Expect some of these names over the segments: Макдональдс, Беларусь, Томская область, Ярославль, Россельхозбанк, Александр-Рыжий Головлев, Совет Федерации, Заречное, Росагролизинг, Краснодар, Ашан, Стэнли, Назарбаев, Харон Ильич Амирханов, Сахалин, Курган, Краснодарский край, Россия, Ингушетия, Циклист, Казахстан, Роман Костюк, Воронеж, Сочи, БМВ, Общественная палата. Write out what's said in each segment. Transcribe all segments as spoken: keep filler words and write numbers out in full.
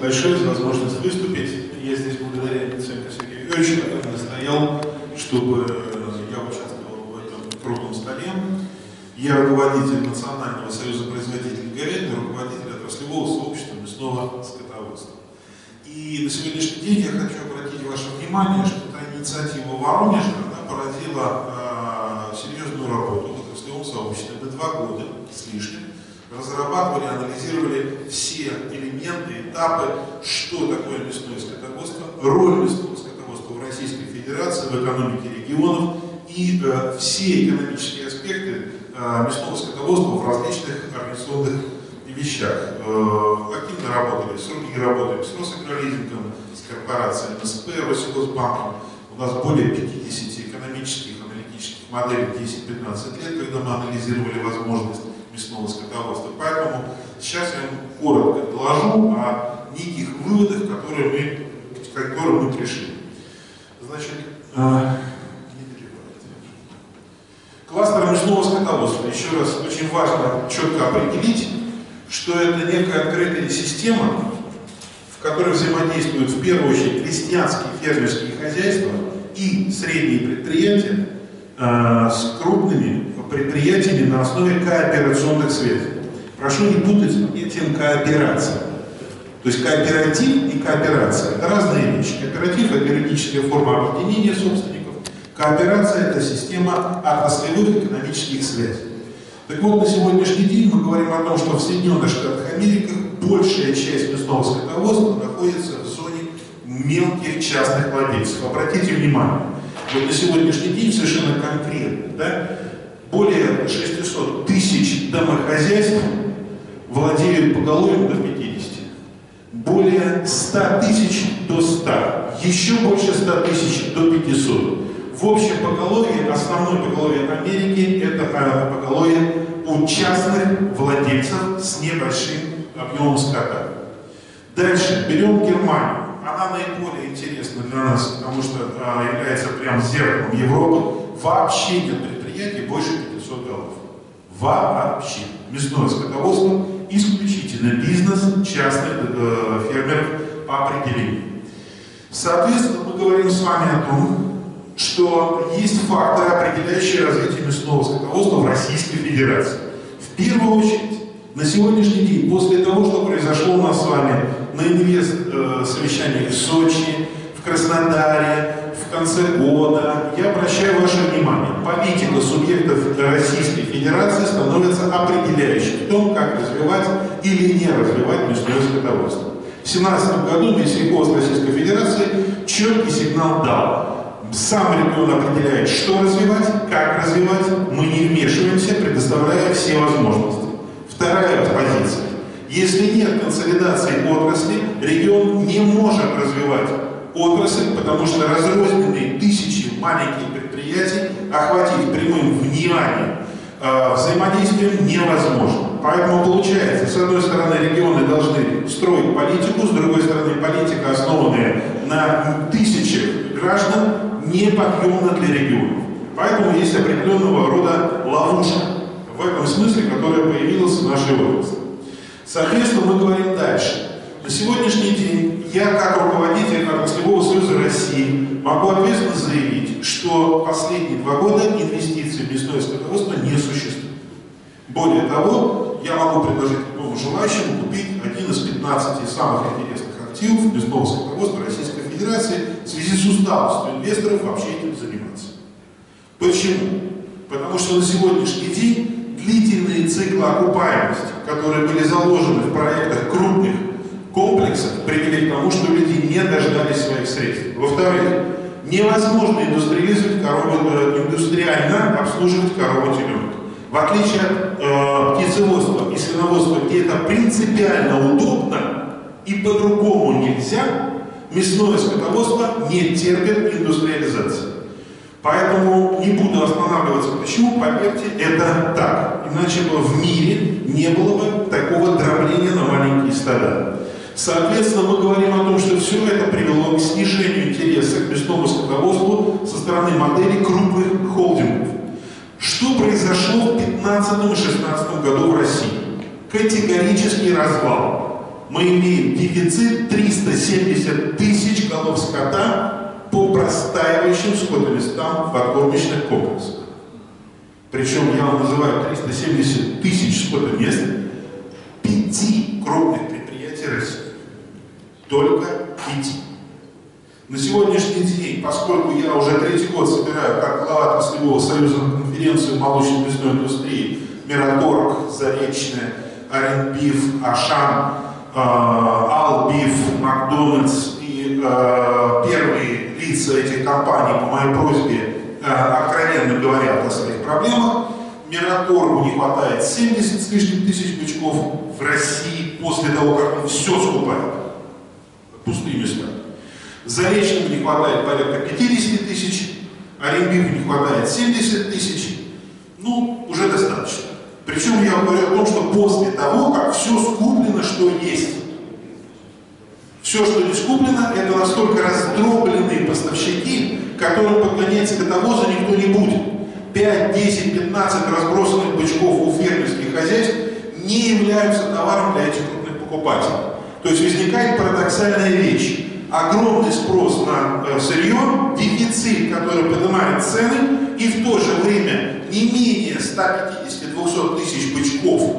большое за возможность выступить. Я здесь благодаря Центру Сергея Ильича, который настоял, чтобы я участвовал в этом круглом столе. Я руководитель Национального союза производителей говядины, руководитель отраслевого сообщества мясного скотоводства. И на сегодняшний день я хочу обратить ваше внимание, что та инициатива Воронежа, она породила э, серьезную работу в отраслевом сообществе. Мы два года с лишним разрабатывали, анализировали все элементы, этапы, что такое мясное скотоводство, роль мясного скотоводства в Российской Федерации, в экономике регионов и э, все экономические аспекты э, мясного скотоводства в различных организационных вещах. Э, активно работали, сроки работали с Росагролизингом, с корпорацией эн эс пэ, Россельхозбанком. У нас более пятидесяти экономических, аналитических моделей десять-пятнадцать лет, когда мы анализировали возможность мясного скотоводства. Поэтому сейчас я вам коротко доложу о неких выводах, которые мы, к которым мы пришли. Значит, э, кластер мясного скотоводства. Еще раз, очень важно четко определить, что это некая открытая система, в которой взаимодействуют в первую очередь крестьянские фермерские хозяйства и средние предприятия э, с крупными предприятиями на основе кооперационных связей. Прошу не путать этим кооперация. То есть кооператив и кооперация – это разные вещи. Кооператив – это юридическая форма объединения собственников. Кооперация – это система отраслевых экономических связей. Так вот, на сегодняшний день мы говорим о том, что в Соединенных Штатах Америки большая часть мясного скотоводства находится в зоне мелких частных владельцев. Обратите внимание, вот на сегодняшний день совершенно конкретно, да, более шестисот тысяч домохозяйств владеют поголовьем до пятидесяти. Более ста тысяч до ста. Еще больше ста тысяч до пятисот. В общем поголовье, основное поголовье Америки, это поголовье у частных владельцев с небольшим объемом скота. Дальше берем Германию. Она наиболее интересна для нас, потому что является прям зеркалом Европы. Вообще нет предприятий больше пятисот голов. Вообще. Мясное скотоводство исключительно бизнес частных э, фермеров по определению. Соответственно, мы говорим с вами о том, что есть факторы, определяющие развитие мясного скотоводства в Российской Федерации. В первую очередь, на сегодняшний день, после того, что произошло у нас с вами на инвест-совещании в Сочи, в Краснодаре, в конце года, я обращаю ваше внимание, политика субъектов Российской Федерации становится определяющей в том, как развивать или не развивать мясное скотоводство. В две тысячи семнадцатом году Минсельхоз Российской Федерации четкий сигнал дал. Сам регион определяет, что развивать, как развивать, мы не вмешиваемся, предоставляя все возможности. Вторая позиция. Если нет консолидации отрасли, регион не может развивать отрасль, потому что разрозненные тысячи маленьких предприятий охватить прямым вниманием э, взаимодействием невозможно. Поэтому получается, с одной стороны, регионы должны строить политику, с другой стороны, политика, основанная на тысячах граждан, неподъемна для регионов. Поэтому есть определенного рода ловушка в этом смысле, которая появилась в нашей области. Соответственно, мы говорим дальше. На сегодняшний день я, как руководитель Отраслевого союза России, могу ответственно заявить, что последние два года инвестиции в мясное скотоводство не существует. Более того, я могу предложить любому желающему купить один из пятнадцати самых интересных активов мясного скотоводства Российской Федерации в связи с усталостью инвесторов вообще этим заниматься. Почему? Потому что на сегодняшний день длительные циклы окупаемости, которые были заложены в проектах крупных комплексов, привели к тому, что люди не дождались своих средств. Во-вторых, невозможно индустриализовать корову, индустриально обслуживать корову-теленка. В отличие от э, птицеводства и свиноводства, где это принципиально удобно и по-другому нельзя, мясное скотоводство не терпит индустриализации. Поэтому не буду останавливаться. Почему? Поверьте, это так. Иначе бы в мире не было бы такого дробления на маленькие стада. Соответственно, мы говорим о том, что все это привело к снижению интереса к мясному скотоводству со стороны моделей крупных холдингов. Что произошло в две тысячи пятнадцатом-две тысячи шестнадцатом году в России? Категорический развал. мы имеем дефицит триста семьдесят тысяч голов скота по простаивающим скотоместам в откормочных комплексах. Причем я вам называю триста семьдесят тысяч скотомест пяти крупных предприятий России. Только пяти. На сегодняшний день, поскольку я уже третий год собираю как глава отраслевого союза конференцию молочно-мясной индустрии Мираторг, Заречное, Оренбиф, Ашан, э, Албиф, Макдональдс и э, первые лица этих компаний по моей просьбе э, откровенно говорят о своих проблемах, Мираторгу не хватает семьдесят с лишним тысяч бычков в России после того, как он все скупает. Пустые места. Заречному не хватает порядка пятидесяти тысяч, Оренбифу не хватает семидесяти тысяч, ну, уже достаточно. Причем я говорю о том, что после того, как все скуплено, что есть. Все, что не скуплено, это настолько раздробленные поставщики, которым подгонять скотовоза никто не будет. пять, десять, пятнадцать разбросанных бычков у фермерских хозяйств не являются товаром для этих крупных покупателей. То есть возникает парадоксальная вещь. Огромный спрос на сырье, дефицит, который поднимает цены, и в то же время не менее ста пятидесяти — двухсот тысяч бычков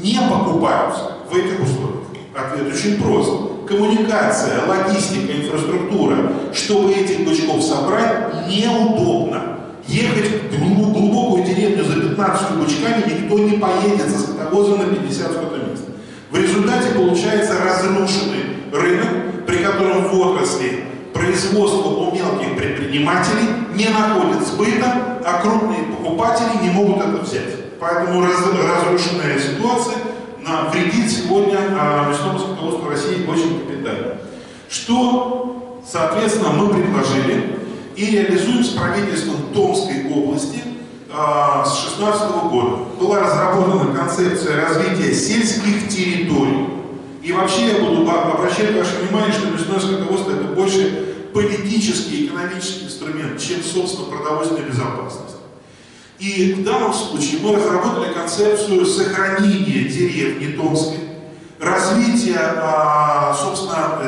не покупаются в этих условиях. Ответ очень прост. Коммуникация, логистика, инфраструктура, чтобы этих бычков собрать, неудобно. Ехать в глубокую деревню за пятнадцатью бычками никто не поедет со скотовоза на пятьдесят скотомест. В результате получается разрушенный рынок, при котором в отрасли производство у мелких предпринимателей не находит сбыта, а крупные покупатели не могут это взять. Поэтому раз, разрушенная ситуация вредит сегодня а, мясному скотоводству России очень капитально. Что, соответственно, мы предложили и реализуем с правительством Томской области а, с шестнадцатого года. Была разработана концепция развития сельских территорий. И вообще я буду обращать ваше внимание, что мясное скотоводство это больше политический и экономический инструмент, чем, собственно, продовольственная безопасность. И в данном случае мы разработали концепцию сохранения деревни Томской, развития, собственно,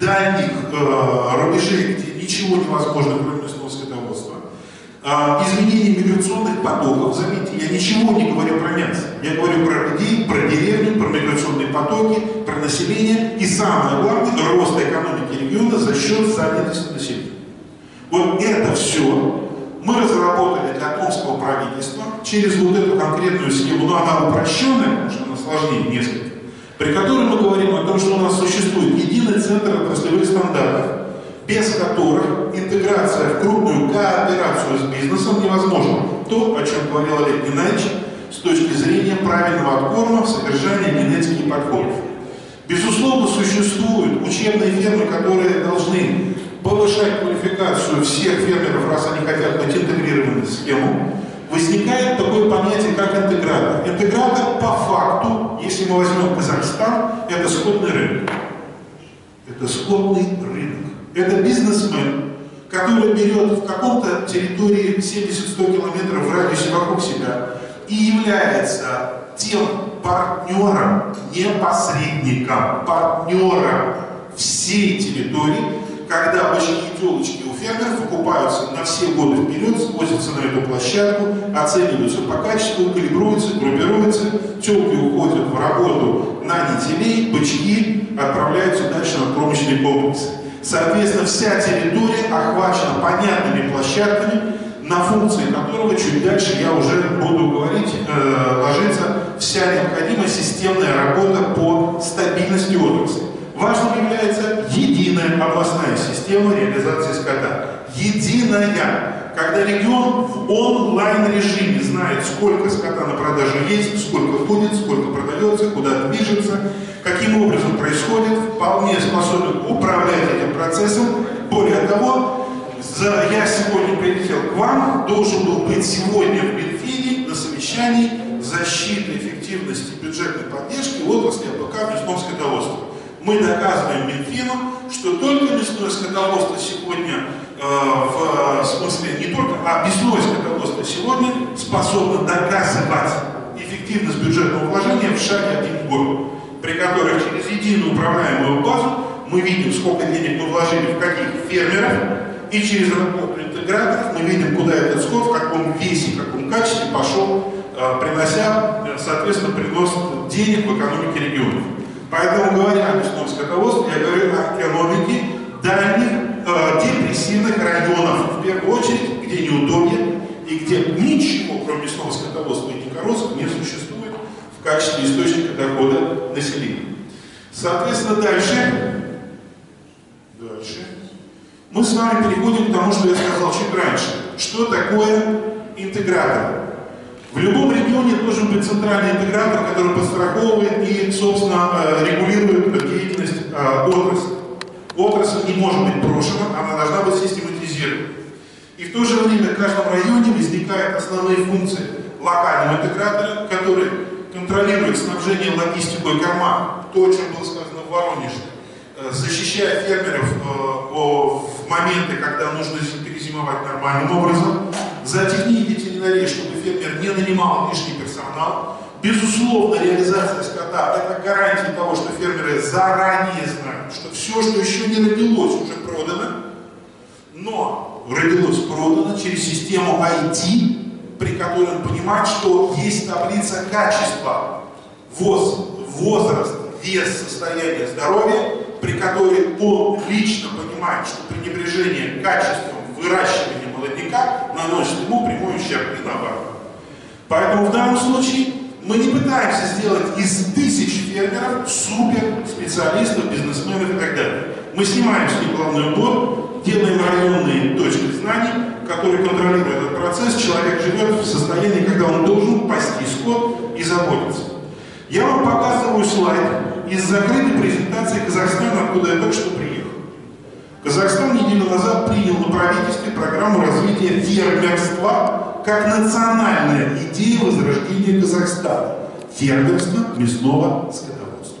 дальних рубежей, где ничего невозможно, кроме мясного скотоводства, изменение миграционных потоков. Заметьте, я ничего не говорю про мясо. Я говорю про людей, про деревню, про миграционные потоки, про население и, самое главное, рост экономики региона за счет занятости населения. Вот это все мы разработали для томского правительства через вот эту конкретную схему, но она упрощенная, потому что она сложнее несколько, при которой мы говорим о том, что у нас существует единый центр отраслевых стандартов, без которых интеграция в крупную кооперацию с бизнесом невозможна. То, о чем говорил Олег Геннадьевич, с точки зрения правильного откорма, содержания генетики и подходов. Безусловно, существуют учебные фермы, которые должны повышать квалификацию всех фермеров, раз они хотят быть интегрированы в схему. Возникает такое понятие, как интегратор. Интегратор по факту, если мы возьмем Казахстан, это скотный рынок. Это скотный рынок. Это бизнесмен, который берет в каком-то территории семьдесят — сто километров в радиусе вокруг себя и является тем партнером, не посредником, партнером всей территории, когда бычки и телочки у фермеров покупаются на все годы вперед, свозятся на эту площадку, оцениваются по качеству, калибруются, группируются, телки уходят в работу на неделей, бычки отправляются дальше на кромочные комплексы. Соответственно, вся территория охвачена понятными площадками, на функции которого чуть дальше я уже буду говорить, э, ложится вся необходимая системная работа по стабильности отрасли. Важным является единая областная система реализации скота. Единая. Когда регион в онлайн-режиме знает, сколько скота на продажу есть, сколько будет, сколько продается, куда движется, каким образом происходит, вполне способен управлять этим процессом. Более того, за, я сегодня прилетел к вам, должен был быть сегодня в Минфине на совещании защиты эффективности бюджетной поддержки в отрасли АПК в мясном скотоводстве. Мы доказываем Минфину, что только мясное скотоводство сегодня, э, в, в смысле не только, а мясное скотоводство сегодня способно доказывать эффективность бюджетного вложения в шаге один год. при которых через единую управляемую базу мы видим, сколько денег мы вложили в каких фермеров, и через работу интеграторов мы видим, куда этот скот, в каком весе, в каком качестве пошел, принося, соответственно, принос денег в экономике регионов. Поэтому, говоря о мясном скотоводстве, я говорю о экономике дальних э, депрессивных районов, в первую очередь, где неудобье и где ничего, кроме мясного скотоводства и дикородства, не существует в качестве источника дохода населения. Соответственно, дальше, дальше мы с вами переходим к тому, что я сказал чуть раньше. Что такое интегратор? В любом регионе должен быть центральный интегратор, который подстраховывает и, собственно, регулирует деятельность отрасли. Отрасль не может быть брошена, она должна быть систематизирована. И в то же время в каждом районе возникают основные функции локального интегратора, который контролирует снабжение, логистику и корма, то, о чем было сказано в Воронеже, защищая фермеров в моменты, когда нужно перезимовать нормальным образом, за техники ветеринарии, чтобы фермер не нанимал лишний персонал. Безусловно, реализация скота – это гарантия того, что фермеры заранее знают, что все, что еще не родилось, уже продано, но родилось продано через систему ай ти, при которой он понимает, что есть таблица качества, ввоз, возраст, вес, состояние здоровья, при которой он лично понимает, что пренебрежение качеством выращивания молодняка наносит ему прямой ущерб и наоборот. Поэтому в данном случае мы не пытаемся сделать из тысяч фермеров супер специалистов, бизнесменов и так далее. Мы снимаем с них главной боль, делаем районные точки знаний, которые контролируют этот процесс. Человек живет в состоянии, когда он должен пасти скот и заботиться. Я вам показываю слайд из закрытой презентации Казахстана, откуда я только что приехал. Казахстан неделю назад принял на правительстве программу развития фермерства как национальная идея возрождения Казахстана – фермерства мясного скотоводства.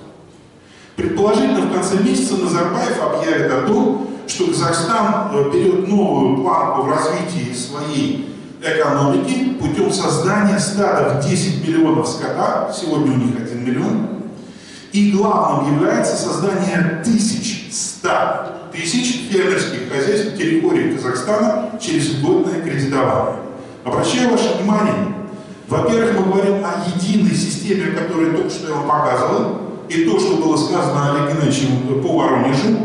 Предположительно, в конце месяца Назарбаев объявит о том, что Казахстан берет новую планку в развитии своей экономики путем создания стада в десять миллионов скота, сегодня у них один миллион, и главным является создание тысячи ста тысяч фермерских хозяйств в территории Казахстана через льготное кредитование. Обращаю ваше внимание, во-первых, мы говорим о единой системе, которую только что я вам показывал, и то, что было сказано Олегом Игнатьевичем по Воронежу,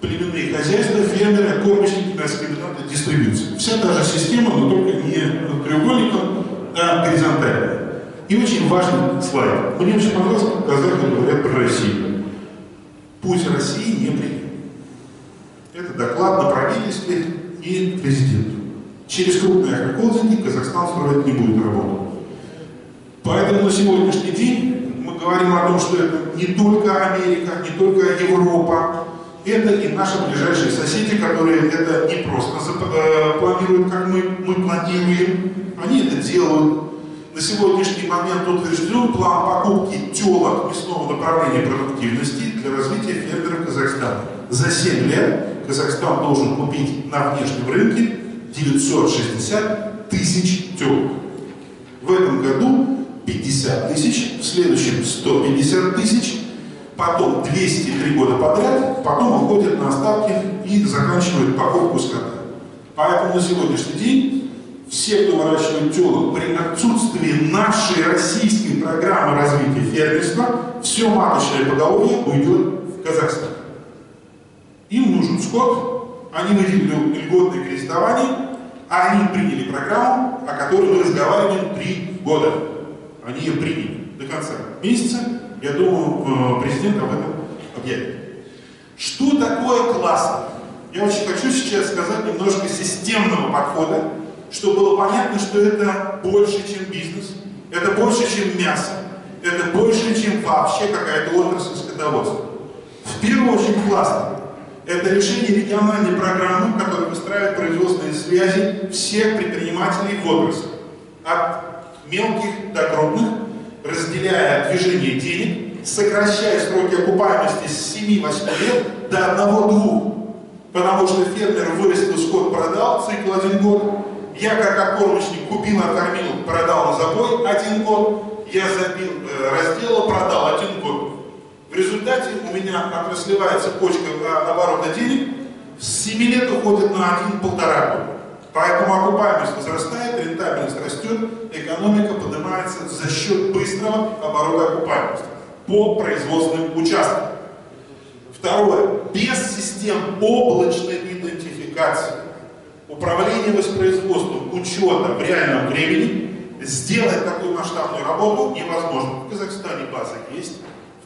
племенные хозяйства, фермеры, кормочники, мясокомбинаты, дистрибьюции. Вся та же система, но только не треугольником, а горизонтально. И очень важный слайд. Мне очень понравилось, как казахи говорят про Россию. Путь России не принят. Это доклад на правительстве и президенту. Через крупные агрохолдинги Казахстан строить не будет работу. Поэтому на сегодняшний день мы говорим о том, что это не только Америка, не только Европа, это и наши ближайшие соседи, которые это не просто планируют, как мы, мы планируем, они это делают. На сегодняшний момент утвержден план покупки телок мясного направления продуктивности для развития фермеров Казахстана. За семь лет Казахстан должен купить на внешнем рынке девятьсот шестьдесят тысяч телок. В этом году пятьдесят тысяч, в следующем сто пятьдесят тысяч, потом двести три года подряд, потом уходят на остатки и заканчивают покупку скота. Поэтому на сегодняшний день все, кто выращивает телок, при отсутствии нашей российской программы развития фермерства, все маточное поголовье уйдет в Казахстан. Им нужен скот, они выделили льготное кредитование, а они приняли программу, о которой мы разговариваем три года. Они ее приняли до конца месяца. Я думаю, президент об этом объявит. Что такое классно? Я очень хочу сейчас сказать немножко системного подхода, чтобы было понятно, что это больше, чем бизнес, это больше, чем мясо, это больше, чем вообще какая-то отрасль скотоводства. В первую очередь классно. Это решение региональной программы, которая выстраивает производственные связи всех предпринимателей в отрасли, от мелких до крупных, разделяя движение денег, сокращая сроки окупаемости с семь-восемь лет до одного-двух. Потому что фермер вырастил скот, продал, цикл один год. Я как окормочник купил, откормил, продал на забой один год, я забил, разделал, продал один год. В результате у меня отраслевая цепочка оборота денег с семи лет уходит на один-полтора года. Поэтому окупаемость возрастает, рентабельность растет, экономика поднимается за счет быстрого оборота окупаемости по производственным участкам. Второе. Без систем облачной идентификации, управления воспроизводством, учета в реальном времени сделать такую масштабную работу невозможно. В Казахстане база есть,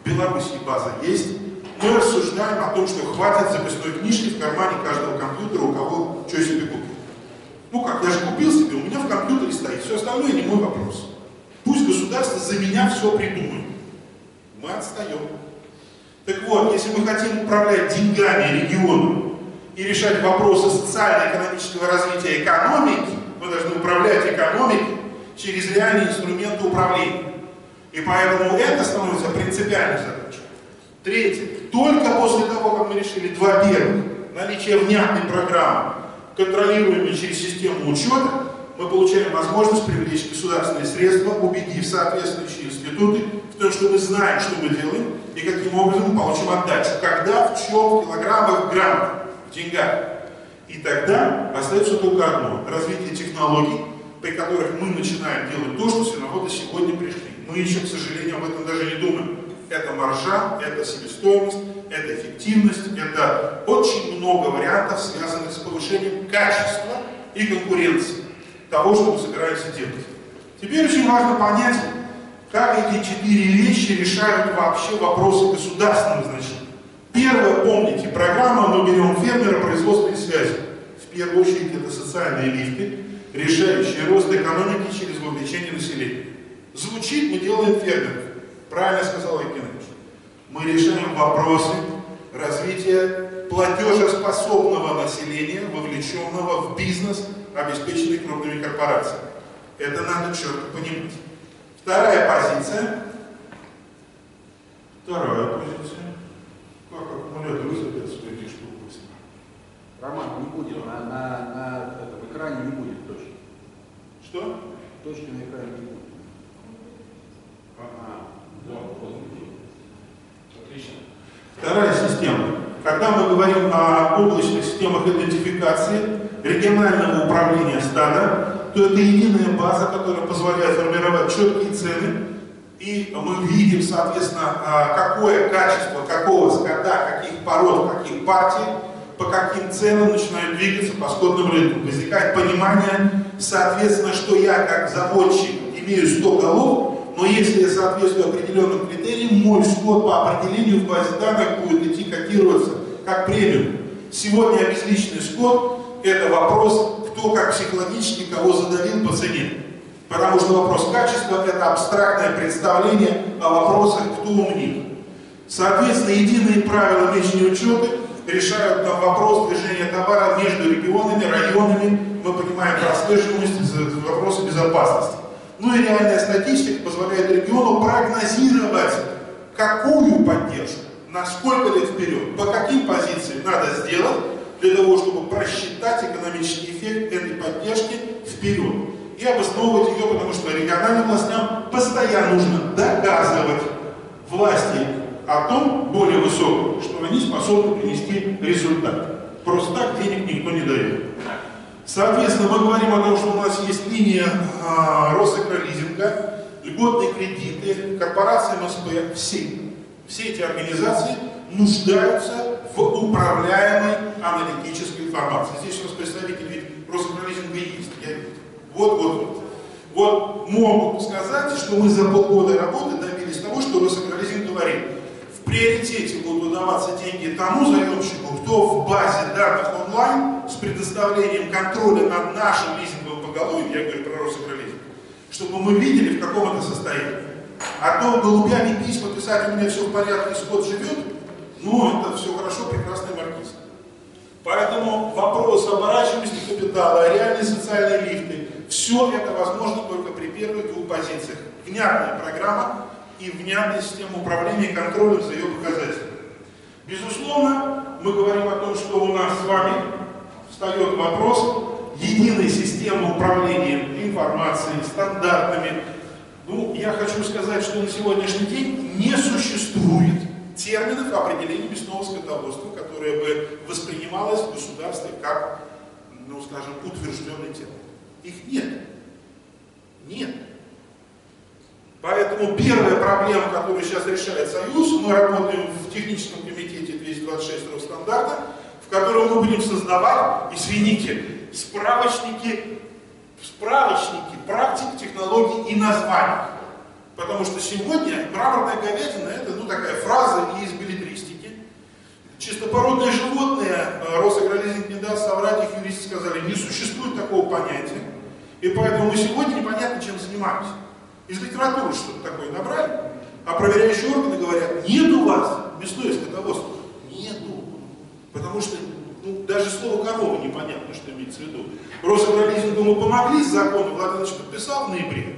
в Беларуси база есть. Мы рассуждаем о том, что хватит записной книжки в кармане каждого компьютера, у кого что себе купил. Ну как, я же купил себе, у меня в компьютере стоит, все остальное не мой вопрос. Пусть государство за меня все придумает. Мы отстаем. Так вот, если мы хотим управлять деньгами региону и решать вопросы социально-экономического развития экономики, мы должны управлять экономикой через реальные инструменты управления. И поэтому это становится принципиальной задачей. Третье. Только после того, как мы решили два первых, наличие внятной программы, контролируемой через систему учета, мы получаем возможность привлечь государственные средства, убедив соответствующие институты в том, что мы знаем, что мы делаем и каким образом мы получим отдачу. Когда, в чем, в килограммах, в граммах, в деньгах. И тогда остается только одно – развитие технологий, при которых мы начинаем делать то, что свиноводы сегодня пришли. Мы еще, к сожалению, об этом даже не думаем. Это маржа, это себестоимость, это эффективность, это очень много вариантов, связанных с повышением качества и конкуренции того, что мы собираемся делать. Теперь очень важно понять, как эти четыре вещи решают вообще вопросы государственного значения. Первое, помните, программа «Мы берем фермера» производственной связи. В первую очередь это социальные лифты, решающие рост экономики через вовлечение населения. Звучит, мы делаем фермеров. Правильно сказал Олег Геннадьевич. Мы решаем вопросы развития платежеспособного населения, вовлеченного в бизнес, обеспеченный крупными корпорациями. Это надо четко понимать. Вторая позиция. Вторая позиция. Как аккумулятор высадят свои штуки быстро. Роман, не будет. На, на, на этом экране не будет точки. Что? Точки на экране не будет. Ага. Да, отлично. Вторая система. Когда мы говорим о облачных системах идентификации, регионального управления стада, то это единая база, которая позволяет формировать четкие цены, и мы видим, соответственно, какое качество, какого скота, каких пород, каких партий, по каким ценам начинают двигаться по скотному рынку. Возникает понимание, соответственно, что я как заводчик имею сто голов, но если я соответствую определенным критериям, мой скот по определению в базе данных будет идти котироваться как премиум. Сегодня обезличенный скот – это вопрос, кто как психологически кого задавил по цене. Потому что вопрос качества – это абстрактное представление о вопросах, кто умнее. Соответственно, единые правила внешней учета решают нам вопрос движения товара между регионами, районами. Мы понимаем прослеживаемость, вопросы безопасности. Ну и реальная статистика позволяет региону прогнозировать, какую поддержку, на сколько лет вперед, по каким позициям надо сделать, для того, чтобы просчитать экономический эффект этой поддержки вперед. И обосновывать ее, потому что региональным властям постоянно нужно доказывать власти о том, более высоком, что они способны принести результат. Просто так денег никто не дает. Соответственно, мы говорим о том, что у нас есть линия а, Росагролизинга, льготные кредиты, корпорации МСП, все. Все эти организации нуждаются в управляемой аналитической информации. Здесь у нас представители Росагролизинга есть. Я вот, вот, вот. Вот могут сказать, что мы за полгода работы добились того, что Росагролизинг говорит. В приоритете будут выдаваться деньги тому заемщику, кто в базе данных онлайн с предоставлением контроля над нашим лизинговым поголовьем, я говорю про Росагролизинг, чтобы мы видели, в каком это состоянии. А то голубями письма писать, у меня все в порядке, скот живет, ну это все хорошо, прекрасный маркиз. Поэтому вопрос оборачиваемости капитала, реальные социальные лифты, все это возможно только при первых двух позициях. Внятная программа и внятная система управления и контроля за ее показателями. Безусловно, мы говорим о том, что у нас с вами встает вопрос единой системы управления информацией, стандартами. Ну, я хочу сказать, что на сегодняшний день не существует терминов определения мясного скотоводства, которое бы воспринималось в государстве как, ну скажем, утвержденный термин. Их нет. Нет. Поэтому первая проблема, которую сейчас решает Союз, мы работаем в техническом комитете двести двадцать шесть Росстандарта, в котором мы будем создавать, извините, справочники, справочники практик, технологий и названий. Потому что сегодня мраморная говядина — это ну, такая фраза из билетристики. Чистопородные животные, Росагролизинг не даст соврать, их юристы сказали, не существует такого понятия. И поэтому мы сегодня непонятно чем занимаемся. Из литературы что-то такое набрали, а проверяющие органы говорят, нет у вас мясное скотоводство. Нету. Потому что ну, даже слово «корова» непонятно, что имеется в виду. Росагролизингу мы помогли с законом, Владимирович подписал в ноябре.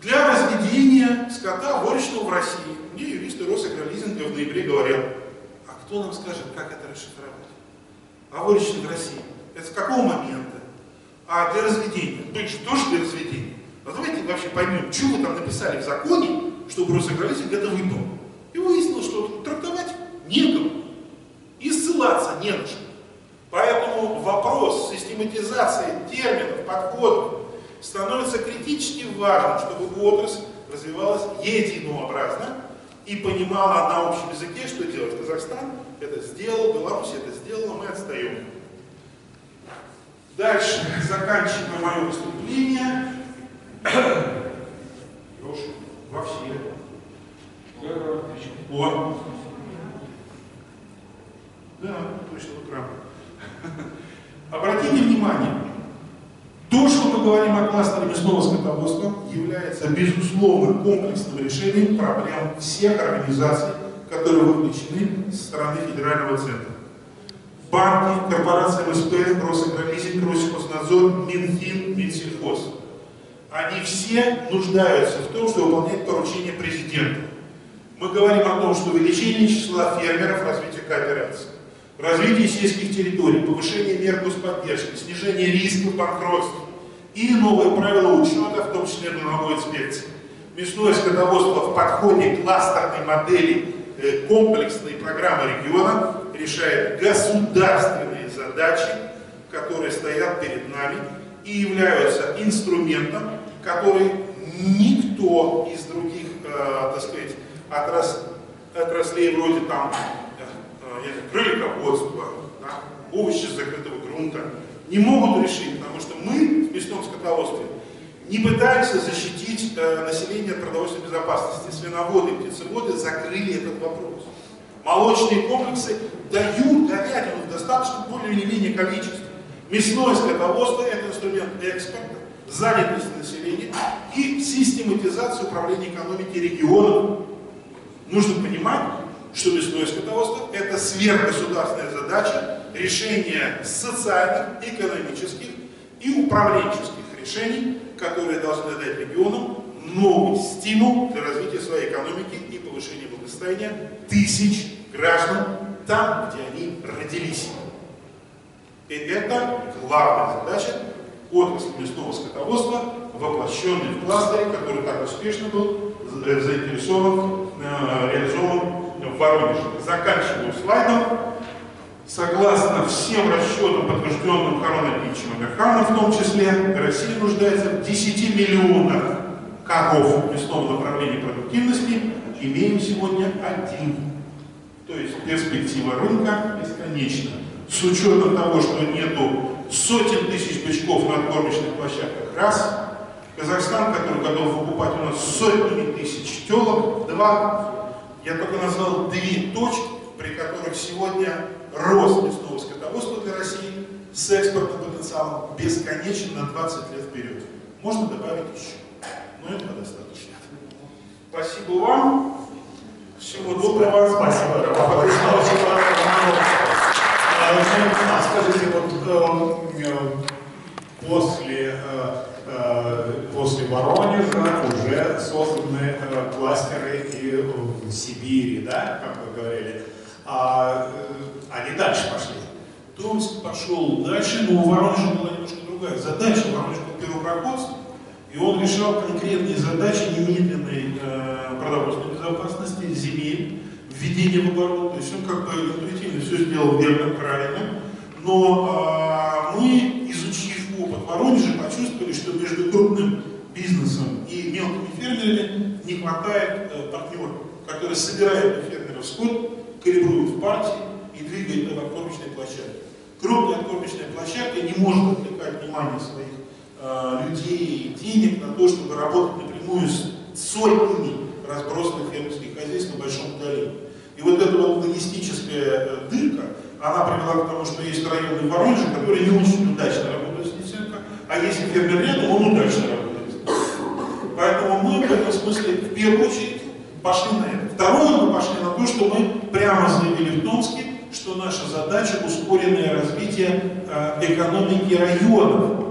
Для разведения скота ворочного в России. Мне юристы Росагролизинга в ноябре говорят, а кто нам скажет, как это расшифровать? А ворочный в России. Это с какого момента? А для разведения. То есть тоже для разведения. А давайте вообще поймем, что вы там написали в законе, чтобы Росагролизинг это выбрал. И выяснилось, что трактовать некому. И ссылаться не на что. Поэтому вопрос систематизации терминов, подходов становится критически важным, чтобы отрасль развивалась единообразно и понимала на общем языке, что делает Казахстан. Это сделал, Беларусь это сделала, мы отстаем. Дальше, заканчивая мое выступление, Леша, во все. О. Да, точно, тут рано. Обратите внимание, то, что мы говорим о кластере мясного скотоводства, является безусловно комплексным решением проблем всех организаций, которые вовлечены со стороны федерального центра. Банки, корпорации МСП, Росагролизинг, Россельхознадзор, Минфин, Минсельхоз. Они все нуждаются в том, чтобы выполнять поручения президента. Мы говорим о том, что увеличение числа фермеров, развитие кооперации. Развитие сельских территорий, повышение мер господдержки, снижение рисков банкротства и новые правила учета, в том числе налоговой инспекции. Мясное скотоводство в подходе к кластерной модели комплексной программы региона решает государственные задачи, которые стоят перед нами и являются инструментом, который никто из других, так сказать, отрас... отраслей вроде там... это крыльководство, да, овощи с закрытого грунта, не могут решить, потому что мы в мясном скотоводстве не пытаемся защитить э, население от продовольственной безопасности. Свиноводы и птицеводы закрыли этот вопрос. Молочные комплексы дают говядину в достаточно более или менее количестве. Мясное скотоводство – это инструмент экспорта, занятости населения и систематизации управления экономикой регионов. Нужно понимать, что мясное скотоводство – это сверхгосударственная задача решения социальных, экономических и управленческих решений, которые должны дать регионам новый стимул для развития своей экономики и повышения благосостояния тысяч граждан там, где они родились. И это главная задача отрасли мясного скотоводства, воплощенной в кластере, который так успешно был заинтересован, реализован в Воронеже. Заканчиваю слайдом. Согласно всем расчетам, подтвержденным Хароном Ильичем Амирхановым, в том числе, Россия нуждается в десяти миллионах коров мясного направления продуктивности. Имеем сегодня один. То есть перспектива рынка бесконечна. С учетом того, что нету сотен тысяч бычков на откормочных площадках, раз. Казахстан, который готов выкупать у нас сотни тысяч телок, два. Я только назвал две точки, при которых сегодня рост мясного скотоводства для России с экспортным потенциалом бесконечен на двадцать лет вперед. Можно добавить еще, но этого достаточно. Спасибо вам. Всего доброго. Спасибо. Скажите, вот после... После Воронежа уже созданы кластеры и в Сибири, да, как вы говорили, а, они дальше пошли. Томск пошел дальше, но у Воронежа была немножко другая задача. Воронеж был первопроходцем, и он решал конкретные задачи немедленной продовольственной безопасности земель, введение в оборот. То есть он как бы интуитивно все сделал верно, правильно. Но э, мы, изучив опыт Воронежа, почувствовали, что между крупным бизнесом и мелкими фермерами не хватает э, партнера, который собирает у фермеров скот, калибрует в партии и двигает на откормочной площадке. Крупная откормочная площадка не может отвлекать внимание своих э, людей и денег на то, чтобы работать напрямую с сотнями разбросанных фермерских хозяйств на большом удалении. И вот эта вот логистическая э, дырка, она привела к тому, что есть районы Воронежа, которые не очень удачно работают с несенкой, а если фермер рядом, он удачно работает с несенкой. Поэтому мы в этом смысле в первую очередь пошли на это. Второе, мы пошли на то, что мы прямо заявили в Томске, что наша задача — ускоренное развитие э, экономики районов.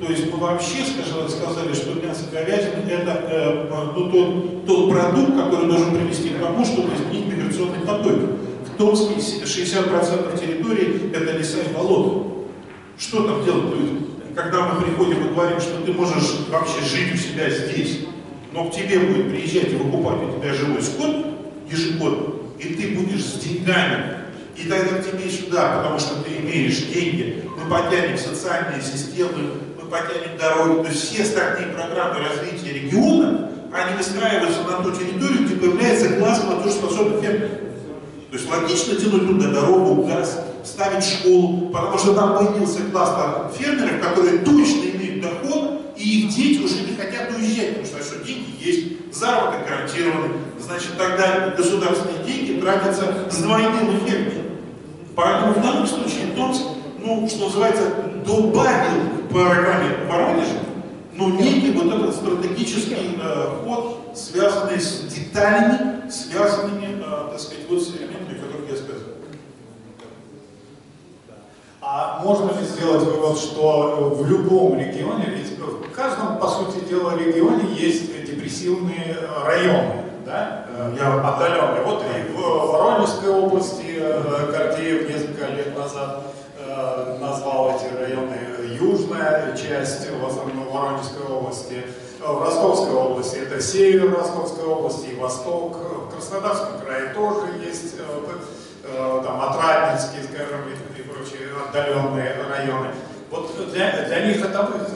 То есть мы вообще, скажем, сказали, что мясо говядины — это э, ну, тот, тот продукт, который должен привести к тому, чтобы изменить миграционные потоки. В Томске шестьдесят процентов территории — это леса и болота. Что там делать люди? Когда мы приходим и говорим, что ты можешь вообще жить у себя здесь, но к тебе будет приезжать и выкупать у тебя живой скот ежегодно, и ты будешь с деньгами. И тогда к тебе сюда, потому что ты имеешь деньги, мы потянем социальные системы, мы потянем дороги. То есть все остальные программы развития региона, они выстраиваются на ту территорию, где появляется класс платежеспособных фермеров. То есть логично тянуть туда дорогу, газ, ставить школу, потому что там появился класс фермеров, которые точно имеют доход, и их дети уже не хотят уезжать, потому что, а что деньги есть, заработок гарантирован, значит тогда государственные деньги тратятся с двойным эффектом. Поэтому в данном случае Томск, ну, что называется, добавил к программе Воронежа, но некий вот этот стратегический э, ход, связанный с деталями, связанными, э, так сказать, вот с элементами, о которых я сказал. А можно ли сделать вывод, что в любом регионе, ведь в каждом, по сути дела, регионе есть депрессивные районы, да? Отдаленные. Вот и в Воронежской области Гордеев несколько лет назад назвал эти районы южная часть, в основном Воронежской области, в Ростовской области это север Ростовской области и восток, в Краснодарском крае тоже есть там Отрадненские, скажем, и прочие отдаленные районы. Вот для, для них это выход.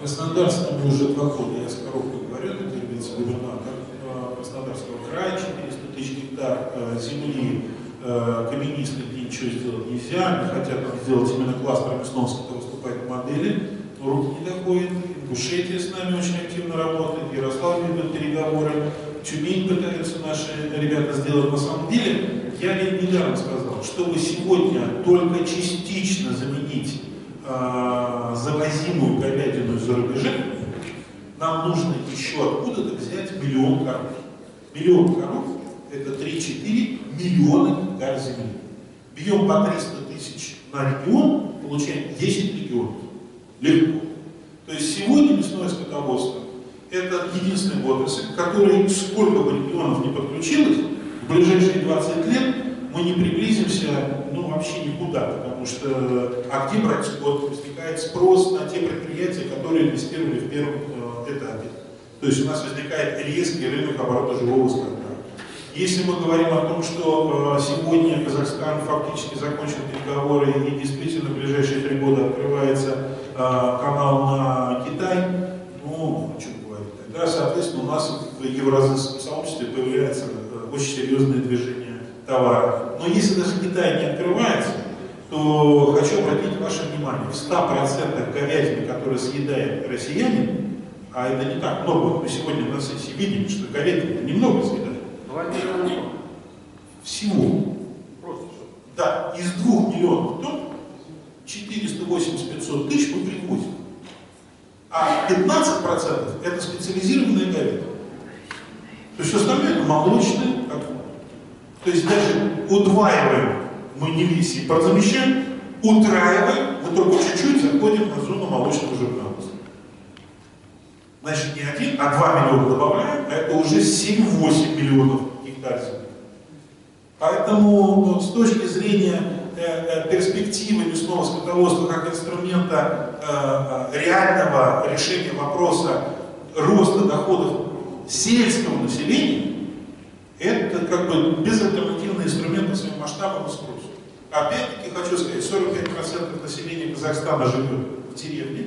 Краснодарскому уже два года, я скоро говорю, это является губернатор Краснодарского края, четыреста тысяч гектар земли каменистой, где ничего сделать нельзя, они хотят сделать именно класс промышленности, который выступает в модели, но руки не доходят. Ингушетия с нами очень активно работает, Ярославль ведет переговоры, Тюмень пытаются наши ребята сделать. На самом деле, я недаром сказал, чтобы сегодня только частично заменить э, завозимую говядину за рубежом, нам нужно еще откуда-то взять миллион коров. Миллион коров – это три-четыре миллиона гектар земли. Бьем по триста тысяч на регион, получаем десять регионов. Легко. То есть сегодня мясное скотоводство – это единственная отрасль, которой сколько бы регионов не подключилось, в ближайшие двадцать лет мы не приблизимся, ну, вообще никуда, потому что а где брать скот? Возникает спрос на те предприятия, которые инвестировали в первом э, этапе. То есть у нас возникает резкий рынок оборота живого скота. Если мы говорим о том, что э, сегодня Казахстан фактически закончил переговоры и действительно в ближайшие три года открывается э, канал на Китай, ну, о чем говорить, тогда, соответственно, у нас в евразийском сообществе появляется очень серьезное движение товара. Но если даже Китай не открывается, то хочу обратить ваше внимание, в ста процентах говядины, которую съедает россиянин, а это не так много, мы сегодня на сессии видим, что говядина немного съедает. Всего. Просто. Да, из двух миллионов тонн четыреста восемьдесят — пятьсот тысяч мы привозим. А пятнадцать процентов это специализированная говядина. То есть остальное молочное. То есть даже удваиваем мы не весь и подзамещаем, утраиваем, мы только чуть-чуть заходим на зону молочного животноводства. Значит, не один, а два миллиона добавляем, это уже семь-восемь миллионов гектар. Поэтому с точки зрения э, перспективы мясного скотоводства как инструмента э, реального решения вопроса роста доходов сельского населения, Это как бы безальтернативный инструмент по своим масштабам и спросу. Опять-таки хочу сказать, сорок пять процентов населения Казахстана живет в деревне,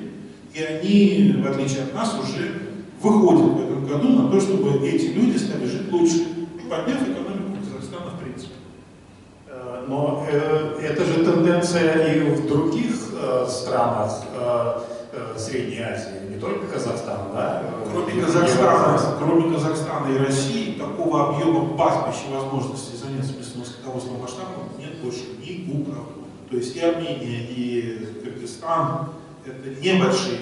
и они, в отличие от нас, уже выходят в этом году на то, чтобы эти люди стали жить лучше, подняв экономику Казахстана в принципе. Но это же тенденция и в других странах Средней Азии, не только Казахстана, да? Кроме Казахстана, кроме Казахстана и России, такого объема пастбищ и возможностей заняться местным скотоводством масштабом нет больше ни у кого. То есть и Армения, и Кыргызстан – это небольшие,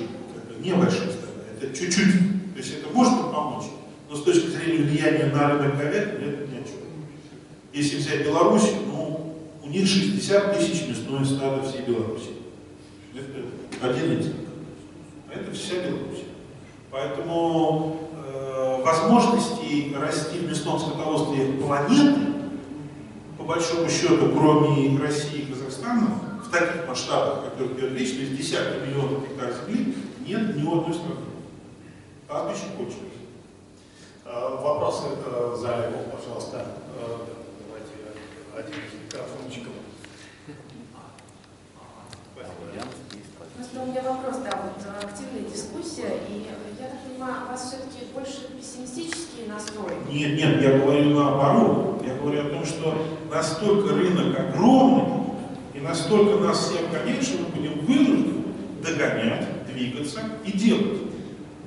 небольшие страны, это чуть-чуть. То есть это может помочь, но с точки зрения влияния на рынок говядины это ни о чем. Если взять Беларусь, ну, у них шестьдесят тысяч мясное стадо всей Беларуси. Это один из них. Это вся Беларусь. Поэтому э, возможностей расти в мясном скотоводстве планеты, по большому счету, кроме России и Казахстана, в таких масштабах, как только я лично, из десяти миллионов гектар земли, нет ни одной страны. Пастбище кончилось. Вопросы э, в зале, пожалуйста. Э, давайте один из микрофончиков. У меня вопрос, да, вот активная дискуссия, и я так понимаю, у вас все-таки больше пессимистические настрои? Нет, нет, я говорю наоборот. Я говорю о том, что настолько рынок огромный, и настолько нас всех, конечно, мы будем вынуждены догонять, двигаться и делать.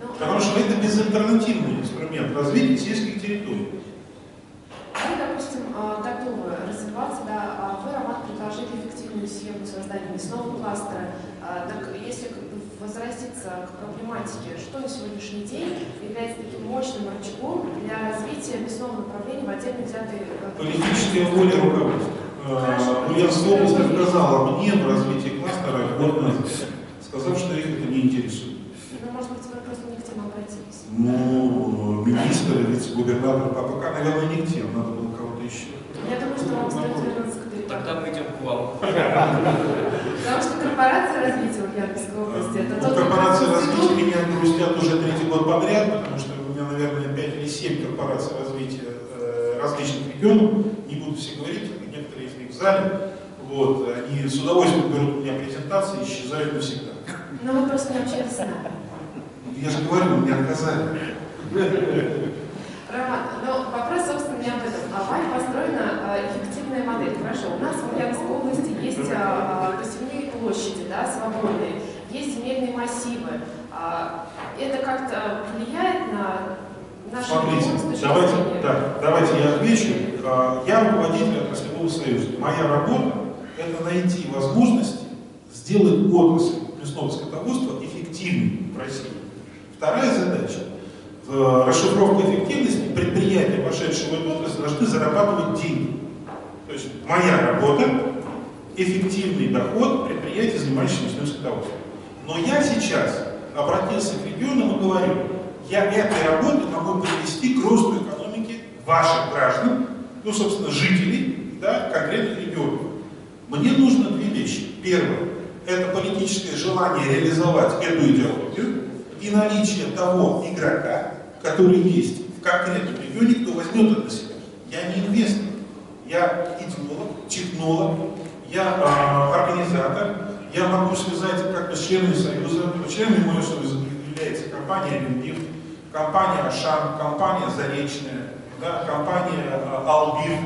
Но... Потому что это безальтернативный инструмент развития сельских территорий. Мы, допустим, готовы развиваться, да, вы, Роман, предложили эффективную схему создания мясного кластера. Так если возвратиться к проблематике, что на сегодняшний день является таким мощным рычагом для развития мясного направления в отдельно взятой... Политическая воля руководства. Ульяновская область отказала мне в развитии кластера горно, сказав, что их это не интересует. Ну, может быть, вы просто не к тем обратились? Ну, министр, вице-губернатор, а пока, наверное, не к тем, надо было кого-то еще. Я думаю, что вам стоит вернуться к дереву. Тогда мы идем к вам. Потому что корпорация развития в Ярославской области, это ну, тот... Корпорация развития меня грустят уже третий год подряд, потому что у меня, наверное, пять или семь корпораций развития э, различных регионов, не буду все говорить, некоторые из них в зале, вот, они с удовольствием берут у меня презентации и исчезают навсегда. Но вы просто не общались с нами. Я же говорю, меня отказали. Роман, ну вопрос, собственно, не об этом. А вами построена эффективная модель. Хорошо, у нас в Воронежской области есть а, посевные площади, да, свободные, есть земельные массивы. А, это как-то влияет на нашу возможность? Давайте, да, давайте я отвечу. Я руководитель отраслевого союза. Моя работа – это найти возможности сделать отрасль мясного скотоводства эффективной в России. Вторая задача. Расшифровка эффективности предприятия, вошедшего в эту отрасль, должны зарабатывать деньги. То есть моя работа – эффективный доход предприятия, занимающегося мясным скотоводством. Но я сейчас обратился к регионам и говорю, я этой работой могу привести к росту экономики ваших граждан, ну, собственно, жителей, да, конкретных регионов. Мне нужно две вещи. Первое – это политическое желание реализовать эту идеологию и наличие того игрока, который есть в конкретном регионе, кто возьмет это на себя. Я не инвестор, я идеолог, технолог, я э, организатор, я могу связать как бы с членами Союза. Членами моего Союза является компания «Оренбиф», компания «Ашан», компания «Заречное», да, компания э, «Албиф».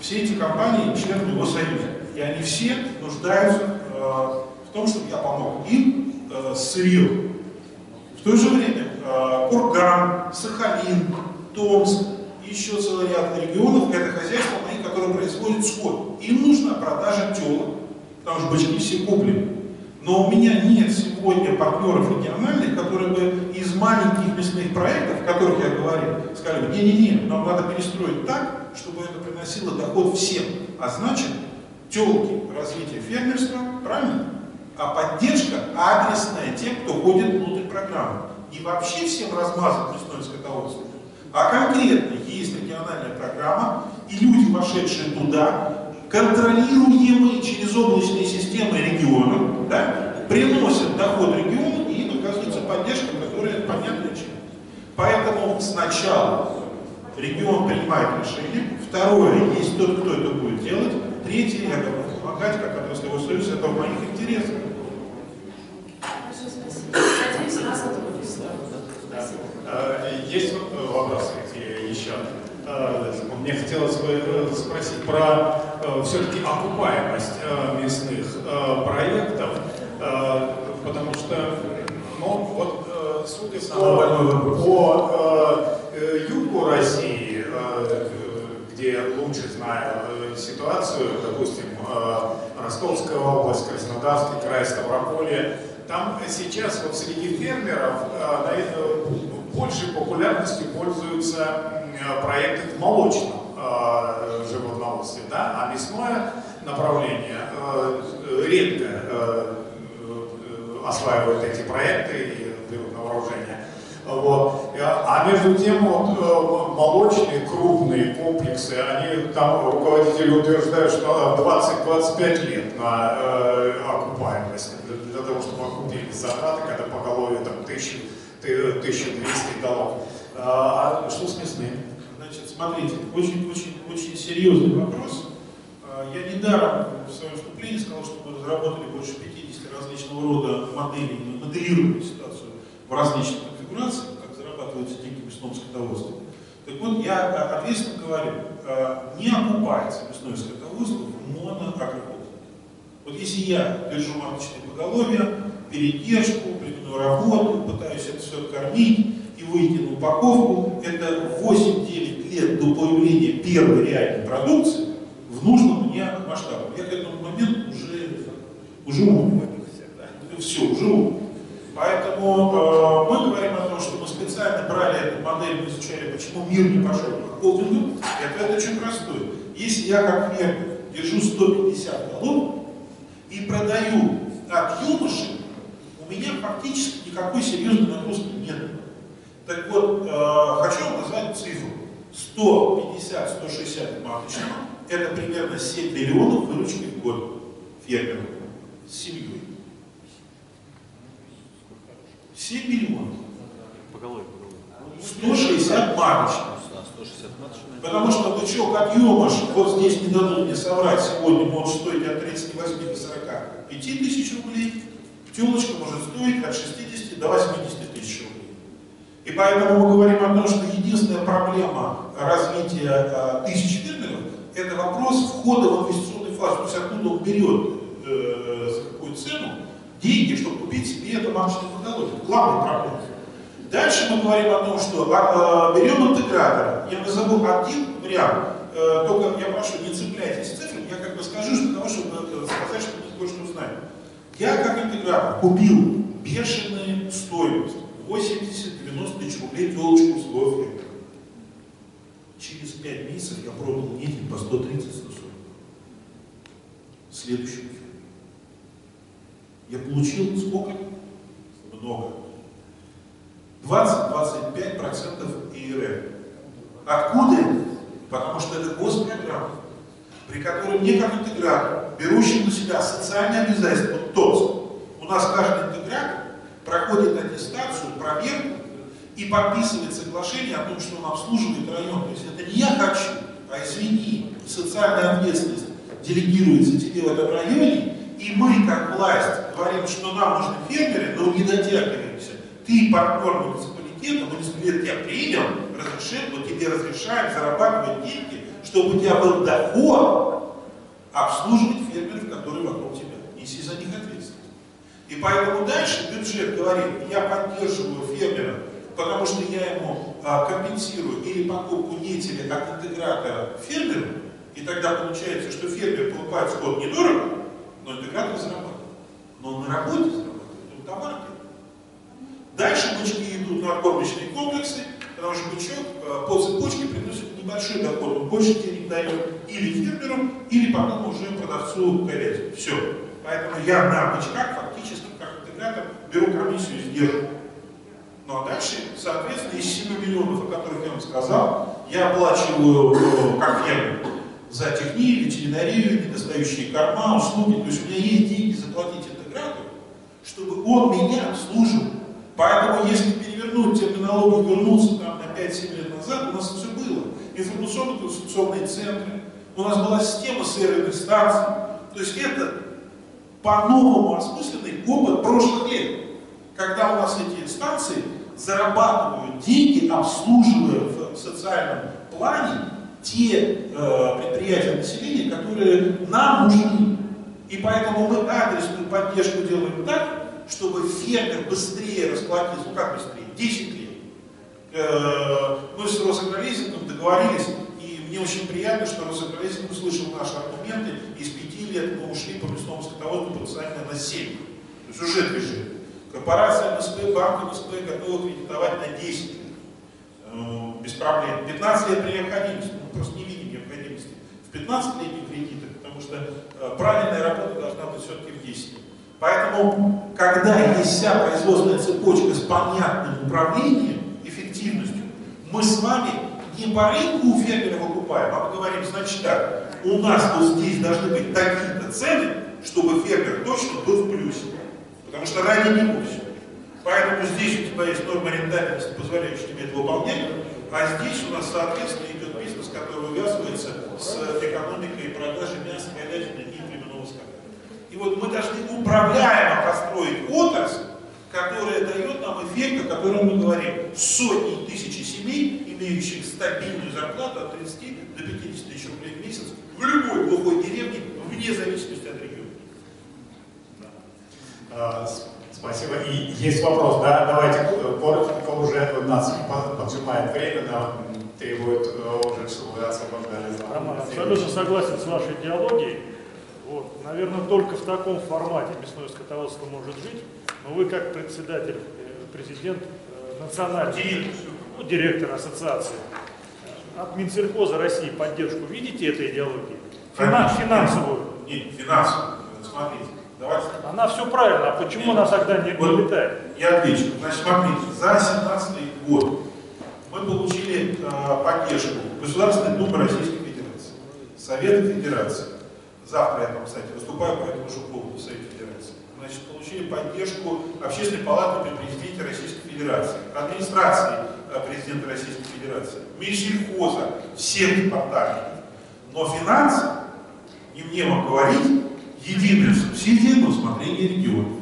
Все эти компании члены моего Союза. И они все нуждаются э, в том, чтобы я помог им э, с сырьем. В то же время э, Курган, Сахалин, Томск и еще целый ряд регионов – это хозяйство, которое производит скот. Им нужна продажа телок, потому что бычки все куплены. Но у меня нет сегодня партнеров региональных, которые бы из маленьких мясных проектов, о которых я говорил, сказали, не-не-не, нам надо перестроить так, чтобы это приносило доход всем. А значит, телки – развитие фермерства, правильно? А поддержка адресная тем, кто ходит внутрь программы. Не вообще всем размазать мясное скотоводство, а конкретно есть региональная программа, и люди, вошедшие туда, контролируемые через облачные системы региона, да, приносят доход региону, и им оказывается поддержка, которая понятна чем. Поэтому сначала Регион принимает решение. Второе, есть тот, кто это будет делать. Третье, я готов помогать, как отраслевой союз, это в моих интересах. Есть вопросы еще? Мне хотелось бы спросить про все-таки окупаемость мясных проектов, потому что, ну, вот, судя по югу России, где лучше знаю ситуацию, допустим, Ростовская область, Краснодарский край, Ставрополье, там сейчас вот среди фермеров большей популярностью пользуются проекты в молочном животноводстве, да? А мясное направление редко осваивают эти проекты и берут на вооружение. Вот. А между тем вот, молочные крупные комплексы, они там руководители утверждают, что двадцать-двадцать пять лет на э, окупаемость для, для того, чтобы окупили затраты, когда поголовье там тысяча двести долларов. А что с мясными? Значит, смотрите, очень-очень-очень серьезный вопрос. Я недаром в своем вступлении сказал, что мы разработали больше пятидесяти различного рода моделей, моделируем ситуацию в различных конфигурациях, как зарабатываются деньги в мясном скотоводстве. Так вот, я ответственно говорю, не окупается мясное скотоводство в моноагрохолдинге. Вот если я держу маточное поголовье, передержку, примену работу, пытаюсь это все кормить и выйти на упаковку, это восемь-девять лет до появления первой реальной продукции в нужном мне масштабе. Я к этому моменту уже, уже умный. Все, уже умный. Поэтому э, мы говорим о том, что мы специально брали эту модель, мы изучали, почему мир не пошел по холдингу. Это очень простое. Если я как фермер держу сто пятьдесят голов и продаю от юноши, у меня фактически никакой серьезной нагрузки нет. Так вот, э, хочу вам назвать цифру. сто пятьдесят — сто шестьдесят маточных – это примерно семь миллионов выручки в год фермеров с семьей. семь миллионов. сто шестьдесят маточных. Потому что бычок от юноши, вот здесь не дадут мне соврать, сегодня может стоить от тридцати восьми до сорока пяти тысяч рублей, пчелочка может стоить от шестидесяти до восьмидесяти тысяч рублей. И поэтому мы говорим о том, что единственная проблема развития э, тысяч фермеров – это вопрос входа в инвестиционную фазу. То есть откуда он берет, э, за какую цену, деньги, чтобы купить себе это маточное поголовье. Главная проблема. Дальше мы говорим о том, что э, берем интегратора. Я назову один вариант. Э, только я прошу, не цепляйтесь цифрами, я как бы скажу, что для того, чтобы сказать, что мы кое-что узнаем. Я как интегратор купил бешеные стоимость восемьдесят-девяносто тысяч рублей телочку с ловлей. Через пять месяцев я продал нефть по сто тридцать — сто сорок. Следующий. Я получил сколько? Много. двадцать-двадцать пять процентов И Р М. Откуда это? Потому что это госпрограмма, при которой мне как интегратор, берущий на себя социальные обязательства, вот Томск, у нас каждый интегратор проходит аттестацию, проверку и подписывает соглашение о том, что он обслуживает район. То есть это не я хочу, а извини, социальная ответственность делегируется тебе в этом районе, и мы как власть говорим, что нам нужны фермеры, но не дотягиваемся. Ты партнер муниципалитета, муниципалитет тебя принял, разрешил, вот тебе разрешаем зарабатывать деньги, чтобы у тебя был доход обслуживать фермеров, которые вокруг тебя. Неси за них ответственность. И поэтому дальше бюджет говорит, я поддерживаю фермера, потому что я ему а, компенсирую или покупку нетели от интегратора фермеру, и тогда получается, что фермер покупает скот недорого, но интегратор зарабатывает. Но он на работе зарабатывает, он товар. Дальше бычки идут на кормочные комплексы, потому что бычок по цепочке приносит небольшой доход, он больше денег дает или фермеру, или потом уже продавцу говядины. Все. Поэтому я на бычках фактически как интегратор беру комиссию и сдерживаю. Ну а дальше, соответственно, из семи миллионов, о которых я вам сказал, я оплачиваю как фермер за технию, ветеринарию, недостающие корма, услуги. То есть у меня есть деньги заплатить интегратору, чтобы он меня обслуживал. Поэтому, если перевернуть терминологию, вернуться там на пять-семь лет назад, у нас все было. Информационно-консультационные центры, у нас была система серверных станций. То есть это по-новому осмысленный опыт прошлых лет, когда у нас эти станции зарабатывают деньги, обслуживая в социальном плане те э, предприятия населения, которые нам нужны. И поэтому мы адресную поддержку делаем так, чтобы фермер быстрее расплатился, как быстрее, десять лет. Э, мы с Росагролизингом договорились, и мне очень приятно, что Росагролизинг услышал наши аргументы, из пяти лет мы ушли по мясному скотоводству потенциально на семь. То есть уже движение. Корпорация МСП, банк МСП готова кредитовать на десять лет. Э, без проблем. пятнадцать лет при необходимости. Мы просто не видим необходимости в пятнадцатилетних кредитах, потому что э, правильная работа должна быть все-таки в десять лет. Поэтому, когда есть вся производственная цепочка с понятным управлением, эффективностью, мы с вами не по рынку у фермера выкупаем, а мы говорим, значит так, у нас вот здесь должны быть такие-то цены, чтобы фермер точно был в плюсе. Потому что ранее не будет. Поэтому здесь у тебя есть норма рентабельности, позволяющая тебе это выполнять, а здесь у нас, соответственно, идет бизнес, который увязывается с экономикой продажи мяса, говядины и племенного скота. И вот мы должны управляемо построить отрасль, которая дает нам эффект, о котором мы говорим. Сотни тысяч семей, имеющих стабильную зарплату от тридцати до пятидесяти тысяч рублей в месяц, в любой глухой деревне, вне зависимости от региона. Да. Спасибо. И есть вопрос, да? Давайте коротко, уже у нас поджимает время, да, требует уже, чтобы вы освобождали за Роман, абсолютно согласен с вашей идеологией. Вот. Наверное, только в таком формате мясное скотоводство может жить, но вы как председатель, президент национальный, ну, директор ассоциации, от Минсельхоза России поддержку видите этой идеологии? Финанс, финансовую? Нет, финансовую. Смотрите, давайте. Она все правильно, а почему нет, она тогда не летает? Я отвечу. Значит, смотрите, за семнадцатый год мы получили э, поддержку Государственной Думы Российской Федерации, Совета Федерации. Завтра я там, кстати, выступаю по этому же поводу в Совете Федерации. Значит, получили поддержку Общественной палаты при президенте Российской Федерации, администрации президента Российской Федерации, Минсельхоза, всех департаментов. Но финансы, не мне вам говорить, единую субсидию на усмотрение регионов.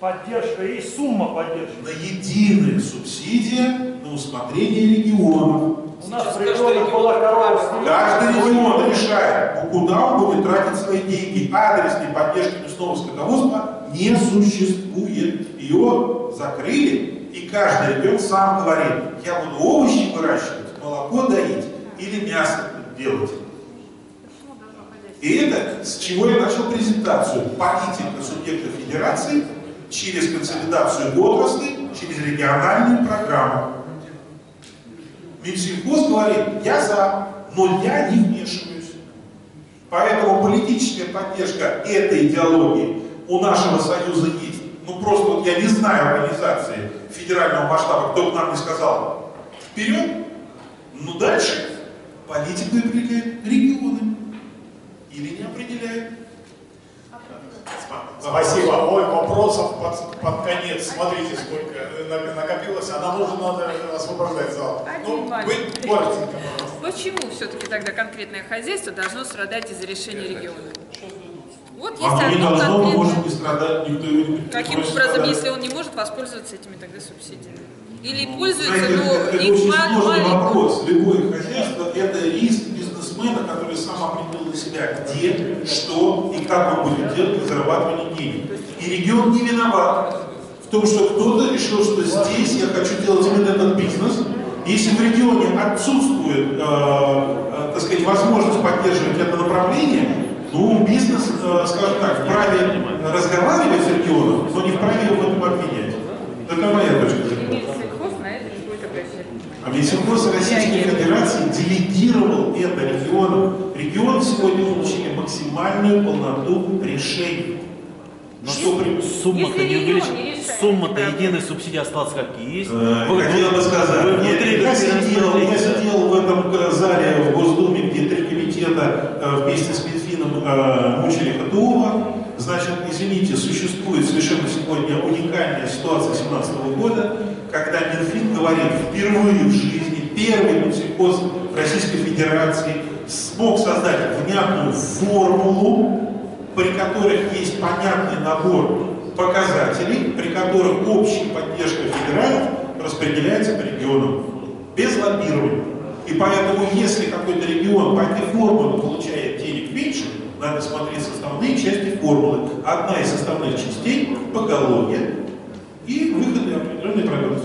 Поддержка и сумма поддержки. На единая субсидия на усмотрение регионов. У нас регион полакоров. Каждый регион решает, куда он будет тратить свои деньги. Адресной поддержки мясного скотоводства не существует. Ее закрыли, и каждый регион сам говорит, я буду овощи выращивать, молоко доить или мясо делать. И это, с чего я начал презентацию. Политика субъекта федерации через консолидацию отрасли, через региональные программы. Минсельхоз говорит, я за, но я не вмешиваюсь. Поэтому политическая поддержка этой идеологии у нашего союза есть. Ну просто вот я не знаю организации федерального масштаба, кто бы нам не сказал вперед, но дальше политику определяют регионы или не определяют. Спасибо. Ой, вопросов под, под конец. Смотрите, сколько накопилось. А нам уже надо освобождать зал. Ну, вы коротенько, пожалуйста. Почему все-таки тогда конкретное хозяйство должно страдать из-за решения региона? Вот есть а одно конкретное... может не страдать, никто его не... Каким образом, если он не может воспользоваться этими тогда субсидиями? Или пользуется, но... Это, это очень сложный вопрос. Любое хозяйство – это риск бизнесмена, который сам определил для себя, где, что и как он будет делать для зарабатывания денег. И регион не виноват в том, что кто-то решил, что здесь я хочу делать именно этот бизнес. Если в регионе отсутствует, э, э, так сказать, возможность поддерживать это направление, ну, бизнес, э, скажем так, вправе разговаривать с регионом, но не вправе его в этом обвинять. Это моя точка зрения. А Минсельхоз Российской Федерации делегировал это регионам. Регионы сегодня получили максимальную полноту решений. При... Сумма-то сумма единой субсидии осталась как есть. Э, вы, хотел бы сказать, вы, нет, внутри, я, сидел, я сидел в этом зале в Госдуме, где три комитета э, вместе с Минфином э, мучили Катуова. Значит, извините, существует совершенно сегодня уникальная ситуация две тысячи семнадцатого года, когда Минфин говорит, впервые в жизни первый Минсельхоз Российской Федерации смог создать внятную формулу, при которых есть понятный набор показателей, при которых общая поддержка федералов распределяется по регионам, без лоббирования. И поэтому, если какой-то регион по этой формуле получает денег меньше, надо смотреть составные части формулы. Одна из составных частей – поголовье и выходы определенной программы.